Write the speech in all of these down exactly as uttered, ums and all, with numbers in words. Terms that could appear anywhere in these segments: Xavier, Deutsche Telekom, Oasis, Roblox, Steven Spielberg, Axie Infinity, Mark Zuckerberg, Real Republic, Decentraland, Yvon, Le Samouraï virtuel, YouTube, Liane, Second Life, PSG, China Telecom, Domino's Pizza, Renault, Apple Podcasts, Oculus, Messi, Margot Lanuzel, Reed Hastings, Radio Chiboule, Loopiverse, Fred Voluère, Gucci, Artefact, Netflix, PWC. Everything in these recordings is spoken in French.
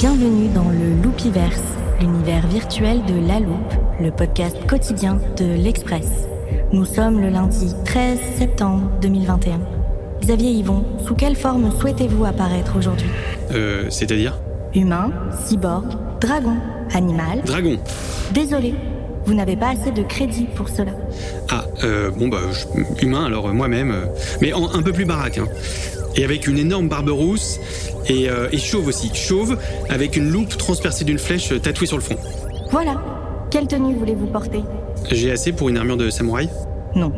Bienvenue dans le Loopiverse, l'univers virtuel de La Loupe, le podcast quotidien de L'Express. Nous sommes le lundi treize septembre deux mille vingt et un. Xavier et Yvon, sous quelle forme souhaitez-vous apparaître aujourd'hui ? Euh, c'est-à-dire ? Humain, cyborg, dragon, animal... Dragon. Désolé, vous n'avez pas assez de crédit pour cela. Ah, euh, bon bah, je, humain, alors euh, moi-même, euh, mais en, un peu plus baraque, hein. Et avec une énorme barbe rousse, et, euh, et chauve aussi, chauve, avec une loupe transpercée d'une flèche tatouée sur le front. Voilà, quelle tenue voulez-vous porter ? J'ai assez pour une armure de samouraï ? Non.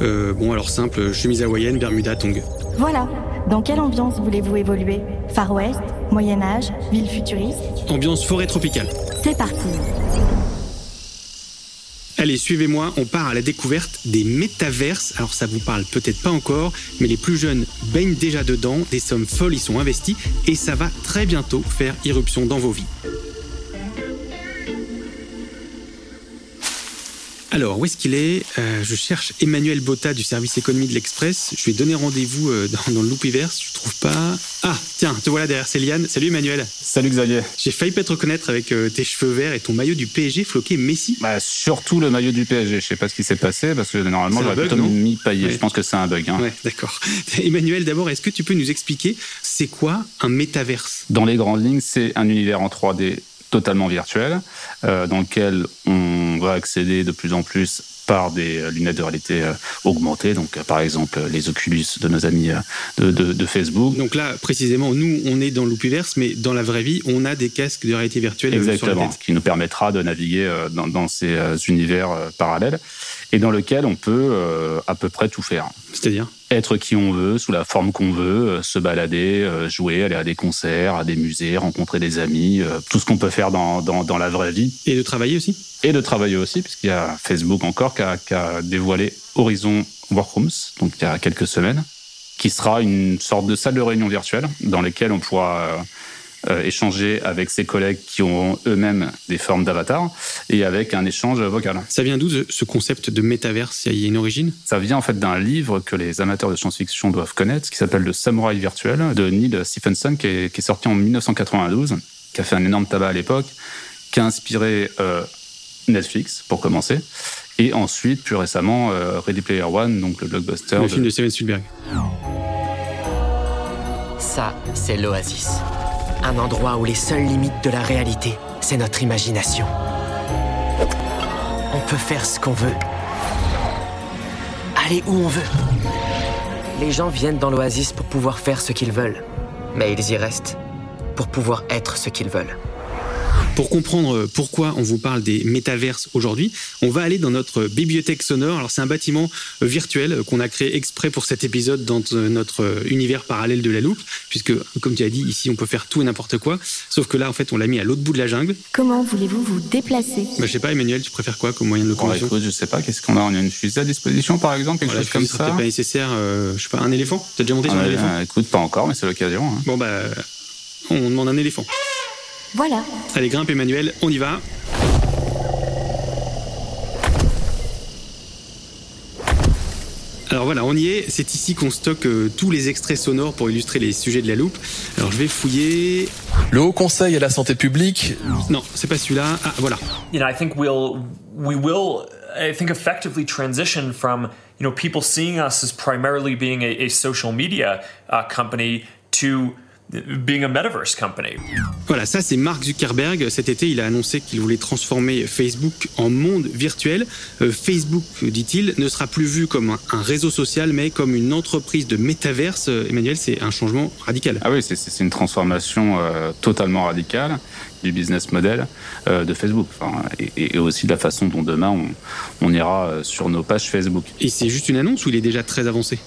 Euh, bon alors simple, chemise hawaïenne, bermuda, tongue. Voilà. Dans quelle ambiance voulez-vous évoluer ? Far West, Moyen-Âge, ville futuriste ? Ambiance forêt tropicale. C'est parti. Allez, suivez-moi, on part à la découverte des métaverses. Alors ça vous parle peut-être pas encore, mais les plus jeunes baignent déjà dedans, des sommes folles y sont investies, et ça va très bientôt faire irruption dans vos vies. Alors, où est-ce qu'il est ? euh, Je cherche Emmanuel Botta du service économie de l'Express. Je lui ai donné rendez-vous euh, dans, dans le Loopiverse, je trouve pas... Ah, tiens, te voilà derrière, c'est Liane. Salut Emmanuel. Salut Xavier. J'ai failli pas te reconnaître avec euh, tes cheveux verts et ton maillot du P S G floqué Messi. Bah, surtout le maillot du P S G, je sais pas ce qui s'est passé, parce que normalement j'aurais plutôt mis paillé. Ouais. Je pense que c'est un bug. Hein. Ouais, d'accord. Emmanuel, d'abord, est-ce que tu peux nous expliquer c'est quoi un métaverse ? Dans les grandes lignes, c'est un univers en trois D totalement virtuel, euh, dans lequel on va accéder de plus en plus par des lunettes de réalité euh, augmentée, donc euh, par exemple les Oculus de nos amis euh, de, de, de Facebook. Donc là, précisément, nous, on est dans le Loopiverse, mais dans la vraie vie, on a des casques de réalité virtuelle. Exactement, sur la tête, qui nous permettra de naviguer euh, dans, dans ces euh, univers euh, parallèles, et dans lequel on peut euh, à peu près tout faire. C'est-à-dire ? Être qui on veut, sous la forme qu'on veut, se balader, jouer, aller à des concerts, à des musées, rencontrer des amis, tout ce qu'on peut faire dans, dans, dans la vraie vie. Et de travailler aussi. Et de travailler aussi, puisqu'il y a Facebook encore qui a, qui a dévoilé Horizon Workrooms, donc il y a quelques semaines, qui sera une sorte de salle de réunion virtuelle dans laquelle on pourra euh, échanger avec ses collègues qui auront eux-mêmes des formes d'avatars et avec un échange vocal. Ça vient d'où ce concept de métaverse ? Il y a une origine ? Ça vient en fait d'un livre que les amateurs de science-fiction doivent connaître, qui s'appelle Le Samouraï virtuel, de Neil Stephenson, qui est, qui est sorti en dix-neuf cent quatre-vingt-douze, qui a fait un énorme tabac à l'époque, qui a inspiré euh, Netflix, pour commencer, et ensuite, plus récemment, euh, Ready Player One, donc le blockbuster... Le de... film de Steven Spielberg. Ça, c'est l'Oasis. Un endroit où les seules limites de la réalité, c'est notre imagination. On peut faire ce qu'on veut. Aller où on veut. Les gens viennent dans l'Oasis pour pouvoir faire ce qu'ils veulent. Mais ils y restent pour pouvoir être ce qu'ils veulent. Pour comprendre pourquoi on vous parle des métaverses aujourd'hui, on va aller dans notre bibliothèque sonore. Alors c'est un bâtiment virtuel qu'on a créé exprès pour cet épisode dans notre univers parallèle de La Loupe, puisque comme tu as dit, ici on peut faire tout et n'importe quoi, sauf que là en fait on l'a mis à l'autre bout de la jungle. Comment voulez-vous vous déplacer ? bah, Je sais pas Emmanuel, tu préfères quoi comme moyen de locomotion ? oh, Je sais pas, qu'est-ce qu'on a ? On a une fusée à disposition par exemple, quelque voilà, chose comme ça. C'est pas nécessaire, euh, je sais pas, un éléphant ? T'as déjà monté ah, sur un euh, éléphant ? Écoute, pas encore, mais c'est l'occasion. Hein. Bon bah, on demande un éléphant. Voilà. Allez, grimpe Emmanuel, on y va. Alors voilà, on y est. C'est ici qu'on stocke euh, tous les extraits sonores pour illustrer les sujets de La Loupe. Alors je vais fouiller... Le Haut Conseil à la Santé Publique. Non, c'est pas celui-là. Ah, voilà. You know, I think we'll, we will, I think, effectively transition from, you know, people seeing us as primarily being a, a social media uh, company to... being a metaverse company. Voilà, ça c'est Mark Zuckerberg. Cet été, il a annoncé qu'il voulait transformer Facebook en monde virtuel. Euh, Facebook, dit-il, ne sera plus vu comme un, un réseau social, mais comme une entreprise de métaverse. Euh, Emmanuel, c'est un changement radical. Ah oui, c'est, c'est une transformation euh, totalement radicale du business model euh, de Facebook, enfin, et, et aussi de la façon dont demain on, on ira sur nos pages Facebook. Et c'est juste une annonce ou il est déjà très avancé ?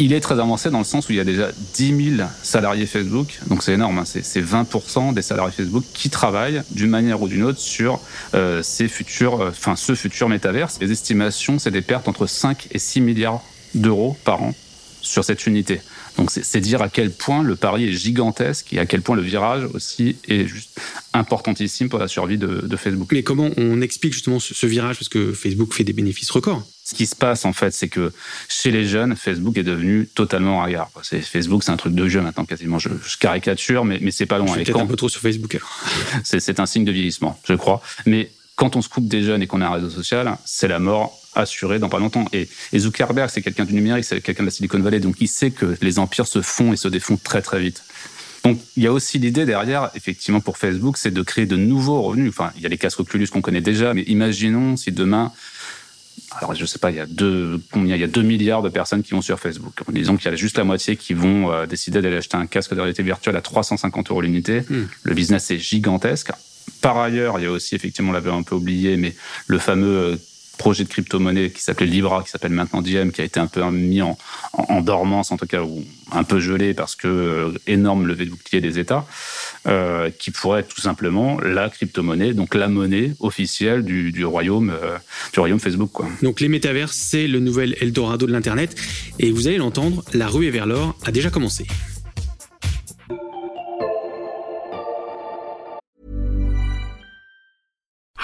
Il est très avancé dans le sens où il y a déjà dix mille salariés Facebook, donc c'est énorme, hein, c'est, c'est vingt pour cent des salariés Facebook qui travaillent d'une manière ou d'une autre sur euh, ces futurs, euh, enfin, ce futur métaverse. Les estimations, c'est des pertes entre cinq et six milliards d'euros par an sur cette unité. Donc c'est, c'est dire à quel point le pari est gigantesque et à quel point le virage aussi est juste importantissime pour la survie de, de Facebook. Mais comment on explique justement ce, ce virage, parce que Facebook fait des bénéfices records? Ce qui se passe en fait, c'est que chez les jeunes, Facebook est devenu totalement ringard. C'est, Facebook, c'est un truc de vieux maintenant quasiment. Je, je caricature, mais, mais c'est pas loin. Je suis peut-être quand... un peu trop sur Facebook alors. c'est, c'est un signe de vieillissement, je crois. Mais quand on se coupe des jeunes et qu'on a un réseau social, c'est la mort assurée dans pas longtemps. Et, et Zuckerberg, c'est quelqu'un du numérique, c'est quelqu'un de la Silicon Valley, donc il sait que les empires se font et se défont très très vite. Donc il y a aussi l'idée derrière, effectivement pour Facebook, c'est de créer de nouveaux revenus. Enfin, il y a les casques Oculus qu'on connaît déjà, mais imaginons si demain, alors je sais pas, il y a deux, combien, il y a deux milliards de personnes qui vont sur Facebook. Disons qu'il y a juste la moitié qui vont euh, décider d'aller acheter un casque de réalité virtuelle à trois cent cinquante euros l'unité. Mmh. Le business est gigantesque. Par ailleurs, il y a aussi, effectivement, on l'avait un peu oublié, mais le fameux projet de crypto-monnaie qui s'appelait Libra, qui s'appelle maintenant Diem, qui a été un peu mis en, en, en dormance, en tout cas, ou un peu gelé parce que euh, énorme levée de bouclier des États, euh, qui pourrait être tout simplement la crypto-monnaie, donc la monnaie officielle du, du, royaume, euh, du royaume Facebook, quoi. Donc les métaverses, c'est le nouvel Eldorado de l'Internet. Et vous allez l'entendre, la ruée vers l'or a déjà commencé.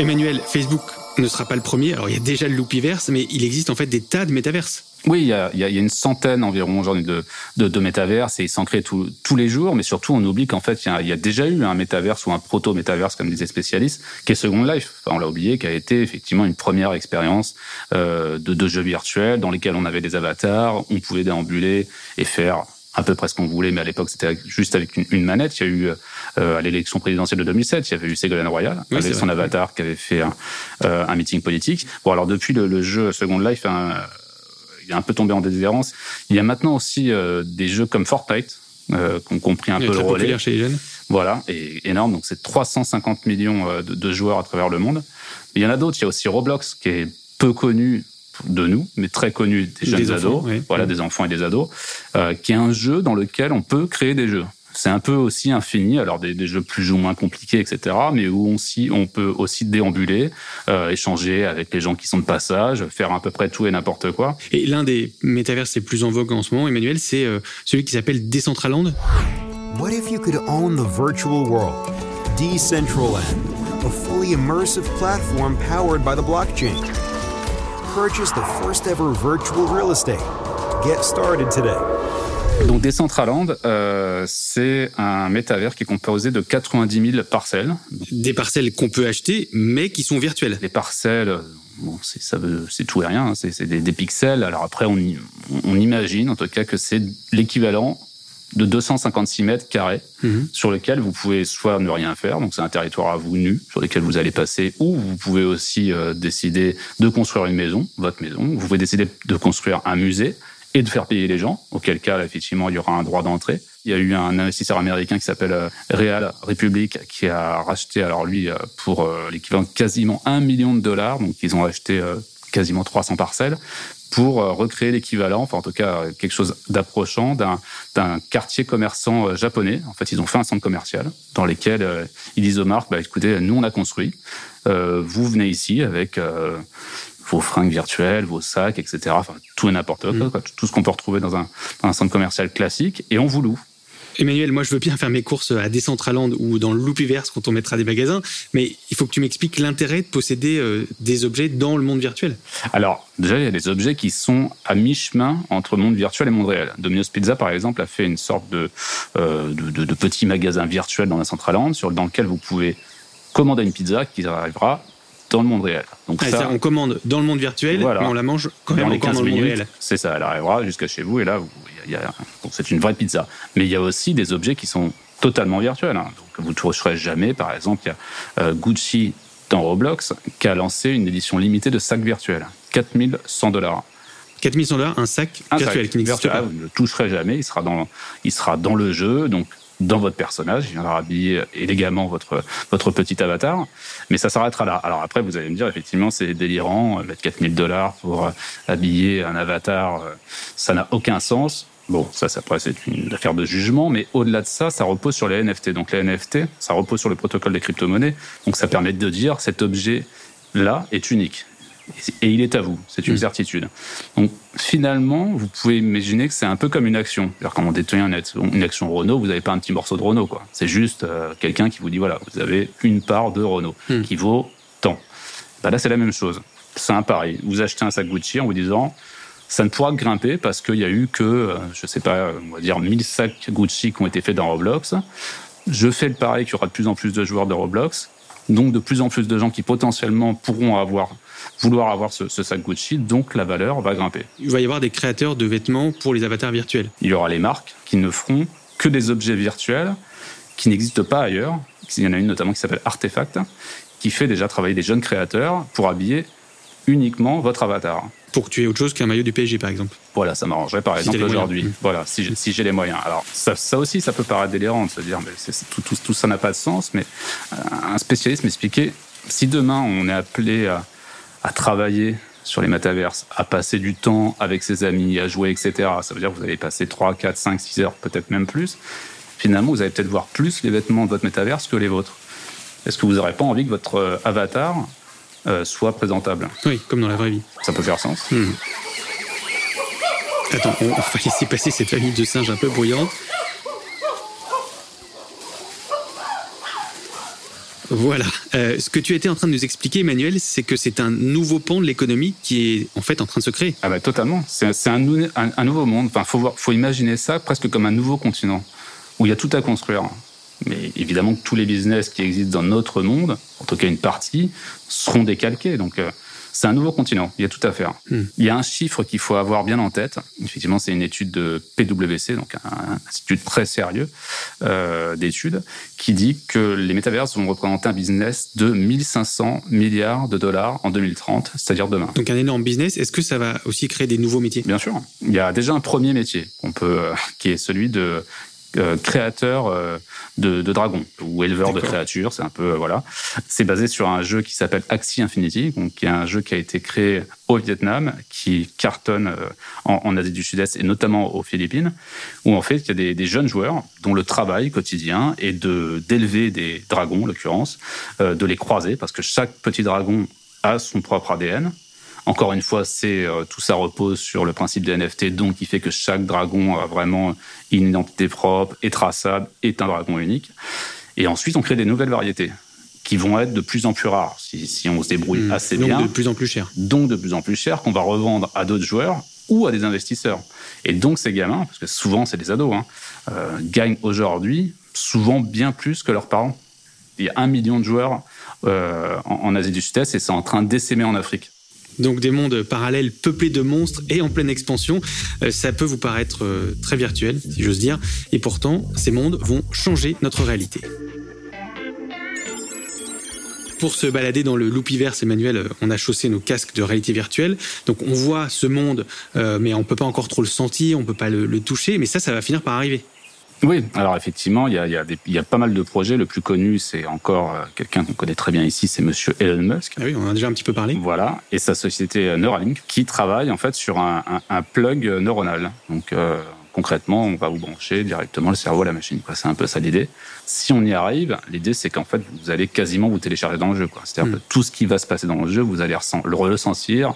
Emmanuel, Facebook ne sera pas le premier. Alors, il y a déjà le Loopiverse, mais il existe en fait des tas de métaverses. Oui, il y a, il y a une centaine environ aujourd'hui de, de, de métaverses et ils s'en créent tout, tous les jours. Mais surtout, on oublie qu'en fait, il y a, il y a déjà eu un métaverse ou un proto-métaverse, comme disaient spécialistes, qui est Second Life. Enfin, on l'a oublié, qui a été effectivement une première expérience euh, de, de jeux virtuels dans lesquels on avait des avatars, on pouvait déambuler et faire à peu près ce qu'on voulait, mais à l'époque, c'était juste avec une, une manette. Il y a eu, euh, à l'élection présidentielle de deux mille sept, il y avait eu Ségolène Royal, oui, avec son avatar qui avait fait un, euh, un meeting politique. Bon, alors depuis le, le jeu Second Life, un, il est un peu tombé en déshérence. Il y a maintenant aussi euh, des jeux comme Fortnite, euh, qui ont compris un peu le relais. Chez les jeunes. Voilà, et énorme. Donc, c'est trois cent cinquante millions de, de joueurs à travers le monde. Mais il y en a d'autres. Il y a aussi Roblox, qui est peu connu de nous, mais très connu des jeunes des enfants, ados, oui. voilà, oui. des enfants et des ados, euh, qui est un jeu dans lequel on peut créer des jeux. C'est un peu aussi infini, alors des, des jeux plus ou moins compliqués, et cetera, mais où on, si, on peut aussi déambuler, euh, échanger avec les gens qui sont de passage, faire à peu près tout et n'importe quoi. Et l'un des métaverses les plus en vogue en ce moment, Emmanuel, c'est euh, celui qui s'appelle Decentraland. What if you could own the virtual world? Decentraland, a fully immersive platform powered by the blockchain. Purchase the first ever virtual real estate. Get started today. Donc Decentraland, euh, c'est un métavers qui est composé de quatre-vingt-dix mille parcelles. Des parcelles qu'on peut acheter, mais qui sont virtuelles. Des parcelles, bon, c'est, ça veut, c'est tout et rien, hein, c'est, c'est des, des pixels. Alors après, on, on imagine en tout cas que c'est l'équivalent de deux cent cinquantes-six mètres carrés, mmh. sur lequel vous pouvez soit ne rien faire, donc c'est un territoire à vous nu, sur lequel vous allez passer, ou vous pouvez aussi euh, décider de construire une maison, votre maison, vous pouvez décider de construire un musée et de faire payer les gens, auquel cas, là, effectivement, il y aura un droit d'entrée. Il y a eu un investisseur américain qui s'appelle euh, Real Republic, qui a racheté, alors lui, euh, pour euh, l'équivalent de quasiment un million de dollars, donc ils ont acheté euh, quasiment trois cents parcelles, pour recréer l'équivalent, enfin en tout cas quelque chose d'approchant d'un, d'un quartier commerçant japonais. En fait, ils ont fait un centre commercial dans lequel euh, ils disent aux marques, bah, écoutez, nous on a construit, euh, vous venez ici avec euh, vos fringues virtuelles, vos sacs, et cetera. Enfin, tout et n'importe quoi, mmh. quoi, tout ce qu'on peut retrouver dans un, dans un centre commercial classique, et on vous loue. Emmanuel, moi je veux bien faire mes courses à Decentraland ou dans le Loopiverse quand on mettra des magasins, mais il faut que tu m'expliques l'intérêt de posséder euh, des objets dans le monde virtuel. Alors, déjà, il y a des objets qui sont à mi-chemin entre monde virtuel et monde réel. Domino's Pizza, par exemple, a fait une sorte de, euh, de, de, de petit magasin virtuel dans Decentraland, sur, dans lequel vous pouvez commander une pizza qui arrivera dans le monde réel. Donc ah, ça, ça, on commande dans le monde virtuel, voilà. Mais on la mange quand même dans les quinze minutes. Réel. C'est ça, elle arrivera jusqu'à chez vous et là, il y a, bon, c'est une vraie pizza. Mais il y a aussi des objets qui sont totalement virtuels. Hein. Donc vous ne toucherez jamais, par exemple, il y a euh, Gucci dans Roblox qui a lancé une édition limitée de sacs virtuels, quatre mille cent dollars. quatre mille cent dollars, un sac un virtuel sac qui n'existe pas. Vous ne le toucherez jamais, il sera dans, il sera dans le jeu, donc dans votre personnage, il viendra habiller élégamment votre, votre petit avatar, mais ça s'arrêtera là. Alors après, vous allez me dire, effectivement, c'est délirant, mettre quatre mille dollars pour habiller un avatar, ça n'a aucun sens. Bon, ça, ça après, c'est une affaire de jugement, mais au-delà de ça, ça repose sur les N F T. Donc les N F T, ça repose sur le protocole des crypto-monnaies, donc ça permet de dire, cet objet-là est unique. Et il est à vous, c'est une mmh. certitude. Donc finalement, vous pouvez imaginer que c'est un peu comme une action. C'est-à-dire quand on détient une action Renault, vous n'avez pas un petit morceau de Renault, quoi. C'est juste euh, quelqu'un qui vous dit voilà, vous avez une part de Renault mmh. qui vaut tant. Ben là, c'est la même chose. C'est un pari. Vous achetez un sac Gucci en vous disant ça ne pourra grimper parce qu'il n'y a eu que, euh, je ne sais pas, on va dire mille sacs Gucci qui ont été faits dans Roblox. Je fais le pari qu'il y aura de plus en plus de joueurs de Roblox. Donc, de plus en plus de gens qui potentiellement pourront avoir, vouloir avoir ce, ce sac Gucci, donc la valeur va grimper. Il va y avoir des créateurs de vêtements pour les avatars virtuels. Il y aura les marques qui ne feront que des objets virtuels qui n'existent pas ailleurs. Il y en a une notamment qui s'appelle Artefact, qui fait déjà travailler des jeunes créateurs pour habiller uniquement votre avatar. Pour que tu aies autre chose qu'un maillot du P S G, par exemple. Voilà, ça m'arrangerait, par exemple, si aujourd'hui. Mmh. Voilà, si j'ai, si j'ai les moyens. Alors, ça, ça aussi, ça peut paraître délirant de se dire, mais c'est, tout, tout, tout ça n'a pas de sens, mais un spécialiste m'expliquait, si demain, on est appelé à, à travailler sur les metaverses, à passer du temps avec ses amis, à jouer, et cetera, ça veut dire que vous allez passer trois, quatre, cinq, six heures, peut-être même plus. Finalement, vous allez peut-être voir plus les vêtements de votre métaverse que les vôtres. Est-ce que vous n'aurez pas envie que votre avatar Euh, soit présentable. Oui, comme dans la vraie vie. Ça peut faire sens. Mmh. Attends, on va laisser passer cette famille de singes un peu bruyante. Voilà. Euh, ce que tu étais en train de nous expliquer, Emmanuel, c'est que c'est un nouveau pan de l'économie qui est en fait en train de se créer. Ah bah totalement. C'est, c'est un, nou- un, un nouveau monde. Enfin, faut voir, faut imaginer ça presque comme un nouveau continent où il y a tout à construire. Mais évidemment que tous les business qui existent dans notre monde, en tout cas une partie, seront décalqués. Donc euh, c'est un nouveau continent, il y a tout à faire. Mmh. Il y a un chiffre qu'il faut avoir bien en tête. Effectivement, c'est une étude de P W C, donc un, un institut très sérieux euh, d'études, qui dit que les métaverses vont représenter un business de mille cinq cents milliards de dollars en deux mille trente, c'est-à-dire demain. Donc un énorme business. Est-ce que ça va aussi créer des nouveaux métiers ? Bien sûr. Il y a déjà un premier métier qu'on peut, euh, qui est celui de... Euh, créateur euh, de, de dragons ou éleveur D'accord. de créatures, c'est un peu euh, voilà. C'est basé sur un jeu qui s'appelle Axie Infinity, donc qui est un jeu qui a été créé au Vietnam, qui cartonne euh, en, en Asie du Sud-Est et notamment aux Philippines, où en fait il y a des, des jeunes joueurs dont le travail quotidien est de d'élever des dragons, en l'occurrence, euh, de les croiser parce que chaque petit dragon a son propre A D N. Encore une fois, c'est, euh, tout ça repose sur le principe des N F T, donc qui fait que chaque dragon a vraiment une identité propre, est traçable, est un dragon unique. Et ensuite, on crée des nouvelles variétés qui vont être de plus en plus rares, si, si on se débrouille mmh, assez donc bien. Donc de plus en plus cher. Donc de plus en plus cher, qu'on va revendre à d'autres joueurs ou à des investisseurs. Et donc ces gamins, parce que souvent c'est des ados, hein, euh, gagnent aujourd'hui souvent bien plus que leurs parents. Il y a un million de joueurs euh, en, en Asie du Sud-Est et c'est en train d'essaimer en Afrique. Donc des mondes parallèles peuplés de monstres et en pleine expansion, euh, ça peut vous paraître euh, très virtuel, si j'ose dire, et pourtant, ces mondes vont changer notre réalité. Pour se balader dans le Loopiverse, Emmanuel, on a chaussé nos casques de réalité virtuelle. Donc on voit ce monde, euh, mais on ne peut pas encore trop le sentir, on ne peut pas le, le toucher, mais ça, ça va finir par arriver. Oui, alors effectivement, il y a, y, a y a pas mal de projets. Le plus connu, c'est encore euh, quelqu'un qu'on connaît très bien ici, c'est monsieur Elon Musk. Ah oui, on en a déjà un petit peu parlé. Voilà, et sa société Neuralink, qui travaille en fait sur un, un, un plug neuronal. Donc euh, concrètement, on va vous brancher directement le cerveau à la machine, quoi. C'est un peu ça l'idée. Si on y arrive, l'idée c'est qu'en fait, vous allez quasiment vous télécharger dans le jeu, quoi. C'est-à-dire mmh. que tout ce qui va se passer dans le jeu, vous allez ressent- le ressentir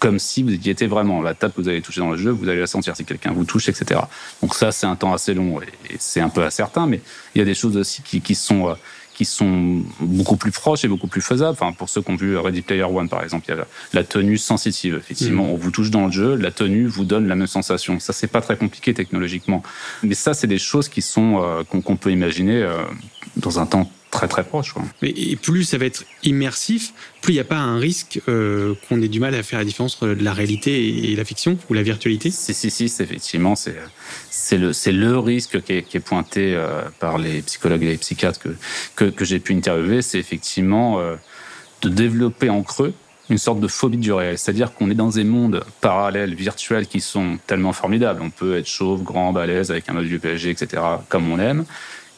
comme si vous y étiez vraiment. La tape que vous allez toucher dans le jeu, vous allez la sentir si quelqu'un vous touche, et cetera. Donc ça, c'est un temps assez long et c'est un peu incertain, mais il y a des choses aussi qui, qui, sont, qui sont beaucoup plus proches et beaucoup plus faisables. Enfin, pour ceux qui ont vu Ready Player One, par exemple, il y a la tenue sensitive. Effectivement, mmh. on vous touche dans le jeu, la tenue vous donne la même sensation. Ça, c'est pas très compliqué technologiquement. Mais ça, c'est des choses qui sont, euh, qu'on, qu'on peut imaginer euh, dans un temps très très proche. Et plus ça va être immersif, plus il n'y a pas un risque euh, qu'on ait du mal à faire la différence entre la réalité et la fiction ou la virtualité. Si, si, si, c'est, effectivement, c'est, c'est, le, c'est le risque qui est, qui est pointé euh, par les psychologues et les psychiatres que, que, que j'ai pu interviewer, c'est effectivement euh, de développer en creux une sorte de phobie du réel. C'est-à-dire qu'on est dans des mondes parallèles, virtuels, qui sont tellement formidables. On peut être chauve, grand, balèze, avec un mode du P S G, et cetera, comme on l'aime,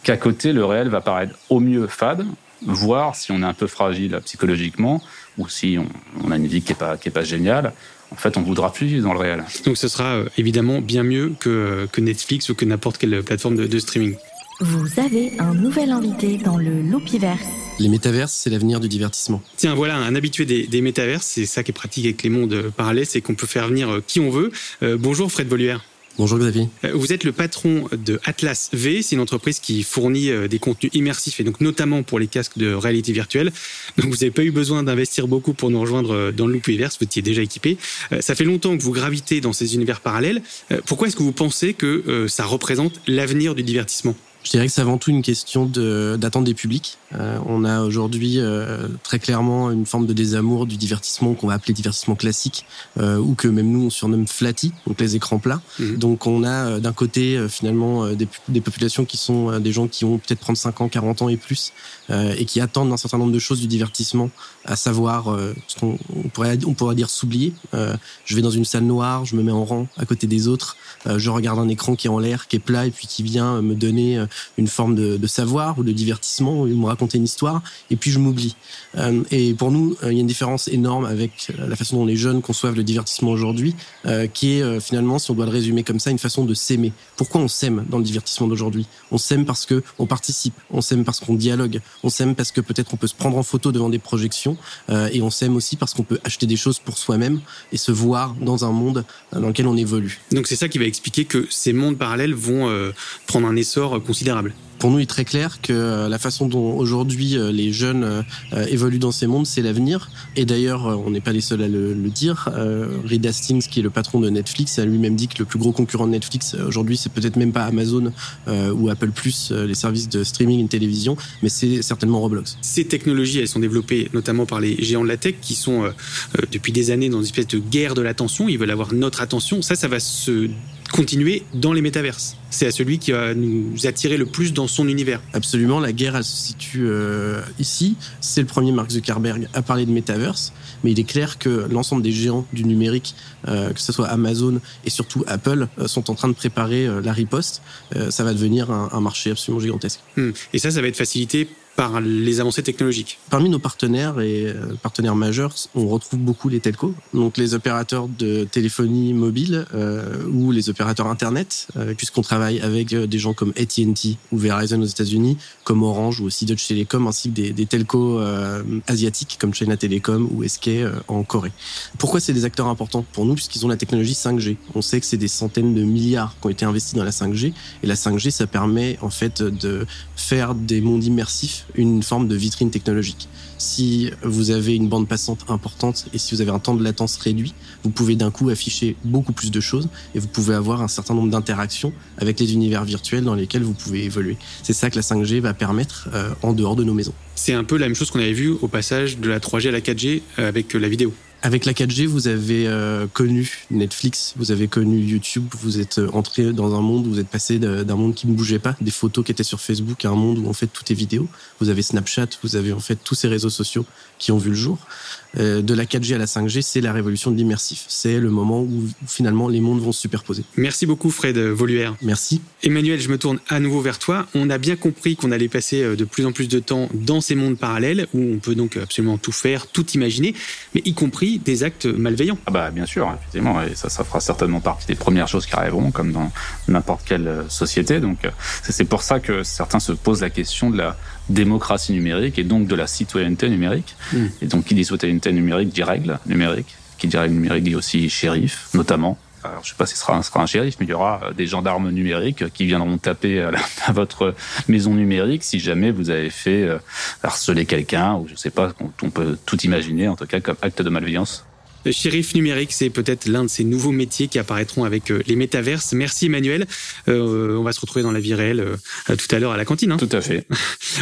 qu'à côté, le réel va paraître au mieux fade, voire si on est un peu fragile psychologiquement, ou si on, on a une vie qui n'est pas, qui est pas géniale, en fait, on ne voudra plus vivre dans le réel. Donc ce sera évidemment bien mieux que, que Netflix ou que n'importe quelle plateforme de, de streaming. Vous avez un nouvel invité dans le Loopiverse. Les métaverses, c'est l'avenir du divertissement. Tiens, voilà, un habitué des, des métaverses, c'est ça qui est pratique avec les mondes parallèles, c'est qu'on peut faire venir qui on veut. Euh, bonjour Fred Voluère. Bonjour Xavier. Vous êtes le patron de Atlas V, c'est une entreprise qui fournit des contenus immersifs et donc notamment pour les casques de réalité virtuelle. Donc vous n'avez pas eu besoin d'investir beaucoup pour nous rejoindre dans le Loopiverse, vous étiez déjà équipé. Ça fait longtemps que vous gravitez dans ces univers parallèles. Pourquoi est-ce que vous pensez que ça représente l'avenir du divertissement ? Je dirais que c'est avant tout une question de, d'attente des publics. Euh, on a aujourd'hui euh, très clairement une forme de désamour du divertissement qu'on va appeler divertissement classique, euh, ou que même nous on surnomme flatty, donc les écrans plats. Mmh. Donc on a euh, d'un côté euh, finalement euh, des, des populations qui sont euh, des gens qui ont peut-être trente-cinq ans, quarante ans et plus, euh, et qui attendent un certain nombre de choses du divertissement, à savoir euh, ce qu'on on pourrait, on pourrait dire s'oublier. Euh, je vais dans une salle noire, je me mets en rang à côté des autres, euh, je regarde un écran qui est en l'air, qui est plat, et puis qui vient me donner Euh, une forme de, de savoir ou de divertissement, ou me raconter une histoire, et puis je m'oublie. Euh, et pour nous, il euh, y a une différence énorme avec la façon dont les jeunes conçoivent le divertissement aujourd'hui, euh, qui est euh, finalement, si on doit le résumer comme ça, une façon de s'aimer. Pourquoi on s'aime dans le divertissement d'aujourd'hui ? On s'aime parce qu'on participe, on s'aime parce qu'on dialogue, on s'aime parce que peut-être on peut se prendre en photo devant des projections, euh, et on s'aime aussi parce qu'on peut acheter des choses pour soi-même et se voir dans un monde dans lequel on évolue. Donc c'est ça qui va expliquer que ces mondes parallèles vont euh, prendre un essor considérable. Pour nous, il est très clair que la façon dont aujourd'hui les jeunes évoluent dans ces mondes, c'est l'avenir. Et d'ailleurs, on n'est pas les seuls à le, le dire. Reed Hastings, qui est le patron de Netflix, a lui-même dit que le plus gros concurrent de Netflix aujourd'hui, c'est peut-être même pas Amazon euh, ou Apple+, les services de streaming et de télévision, mais c'est certainement Roblox. Ces technologies, elles sont développées notamment par les géants de la tech qui sont euh, depuis des années dans une espèce de guerre de l'attention. Ils veulent avoir notre attention. Ça, ça va se continuer dans les métaverses. C'est à celui qui va nous attirer le plus dans son univers. Absolument, la guerre, elle se situe euh, ici. C'est le premier Mark Zuckerberg à parler de métaverse, mais il est clair que l'ensemble des géants du numérique, euh, que ce soit Amazon et surtout Apple, euh, sont en train de préparer euh, la riposte. Euh, ça va devenir un, un marché absolument gigantesque. Mmh. Et ça, ça va être facilité par les avancées technologiques. Parmi nos partenaires et euh, partenaires majeurs, on retrouve beaucoup les telcos, donc les opérateurs de téléphonie mobile euh, ou les opérateurs Internet, euh, puisqu'on travaille avec euh, des gens comme A T and T ou Verizon aux États-Unis, comme Orange ou aussi Deutsche Telekom, ainsi que des, des telcos euh, asiatiques comme China Telecom ou S K euh, en Corée. Pourquoi c'est des acteurs importants pour nous ? Puisqu'ils ont la technologie cinq G. On sait que c'est des centaines de milliards qui ont été investis dans la cinq G, et la cinq G, ça permet en fait de faire des mondes immersifs une forme de vitrine technologique. Si vous avez une bande passante importante et si vous avez un temps de latence réduit, vous pouvez d'un coup afficher beaucoup plus de choses et vous pouvez avoir un certain nombre d'interactions avec les univers virtuels dans lesquels vous pouvez évoluer. C'est ça que la cinq G va permettre euh, en dehors de nos maisons. C'est un peu la même chose qu'on avait vu au passage de la trois G à la quatre G avec la vidéo. Avec la quatre G, vous avez euh, connu Netflix, vous avez connu YouTube, vous êtes entré dans un monde, vous êtes passé d'un monde qui ne bougeait pas, des photos qui étaient sur Facebook, à un monde où en fait tout est vidéo. Vous avez Snapchat, vous avez en fait tous ces réseaux sociaux qui ont vu le jour. Euh, de la quatre G à la cinq G, c'est la révolution de l'immersif. C'est le moment où finalement les mondes vont se superposer. Merci beaucoup Fred Voluère. Merci. Emmanuel, je me tourne à nouveau vers toi. On a bien compris qu'on allait passer de plus en plus de temps dans ces mondes parallèles où on peut donc absolument tout faire, tout imaginer, mais y compris des actes malveillants. Ah bah bien sûr, effectivement, et ça, ça fera certainement partie des premières choses qui arriveront, comme dans n'importe quelle société. Donc c'est pour ça que certains se posent la question de la démocratie numérique et donc de la citoyenneté numérique. Mmh. Et donc qui dit citoyenneté numérique dit règles numériques, qui dit règles numériques dit aussi shérif, notamment. Alors, je ne sais pas si ce sera, ce sera un shérif, mais il y aura des gendarmes numériques qui viendront taper à, la, à votre maison numérique si jamais vous avez fait euh, harceler quelqu'un, ou je ne sais pas, on, on peut tout imaginer, en tout cas, comme acte de malveillance. Shérif numérique, c'est peut-être l'un de ces nouveaux métiers qui apparaîtront avec les métaverses. Merci Emmanuel. Euh, on va se retrouver dans la vie réelle euh, tout à l'heure à la cantine. Hein. Tout à fait.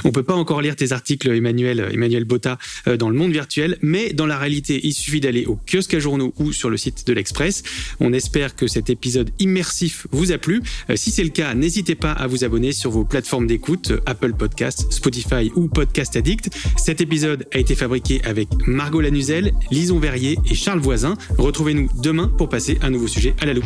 On peut pas encore lire tes articles, Emmanuel, Emmanuel Botta, euh, dans le monde virtuel, mais dans la réalité, il suffit d'aller au kiosque à journaux ou sur le site de l'Express. On espère que cet épisode immersif vous a plu. Euh, si c'est le cas, n'hésitez pas à vous abonner sur vos plateformes d'écoute, euh, Apple Podcasts, Spotify ou Podcast Addict. Cet épisode a été fabriqué avec Margot Lanuzel, Lison Verrier et Charles Voisin. Retrouvez-nous demain pour passer un nouveau sujet à la loupe.